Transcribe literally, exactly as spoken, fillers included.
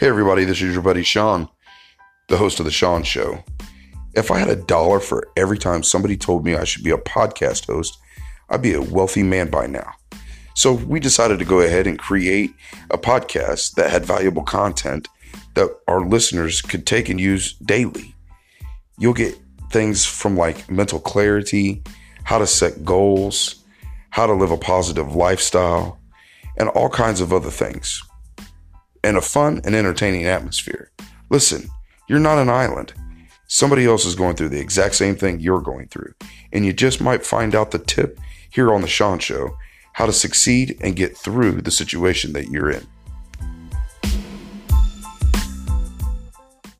Hey everybody, this is your buddy Sean, the host of The Sean Show. If I had a dollar for every time somebody told me I should be a podcast host, I'd be a wealthy man by now. So we decided to go ahead and create a podcast that had valuable content that our listeners could take and use daily. You'll get things from like mental clarity, how to set goals, how to live a positive lifestyle, and all kinds of other things. And a fun and entertaining atmosphere. Listen, you're not an island. Somebody else is going through the exact same thing you're going through. And you just might find out the tip here on The Sean Show, how to succeed and get through the situation that you're in.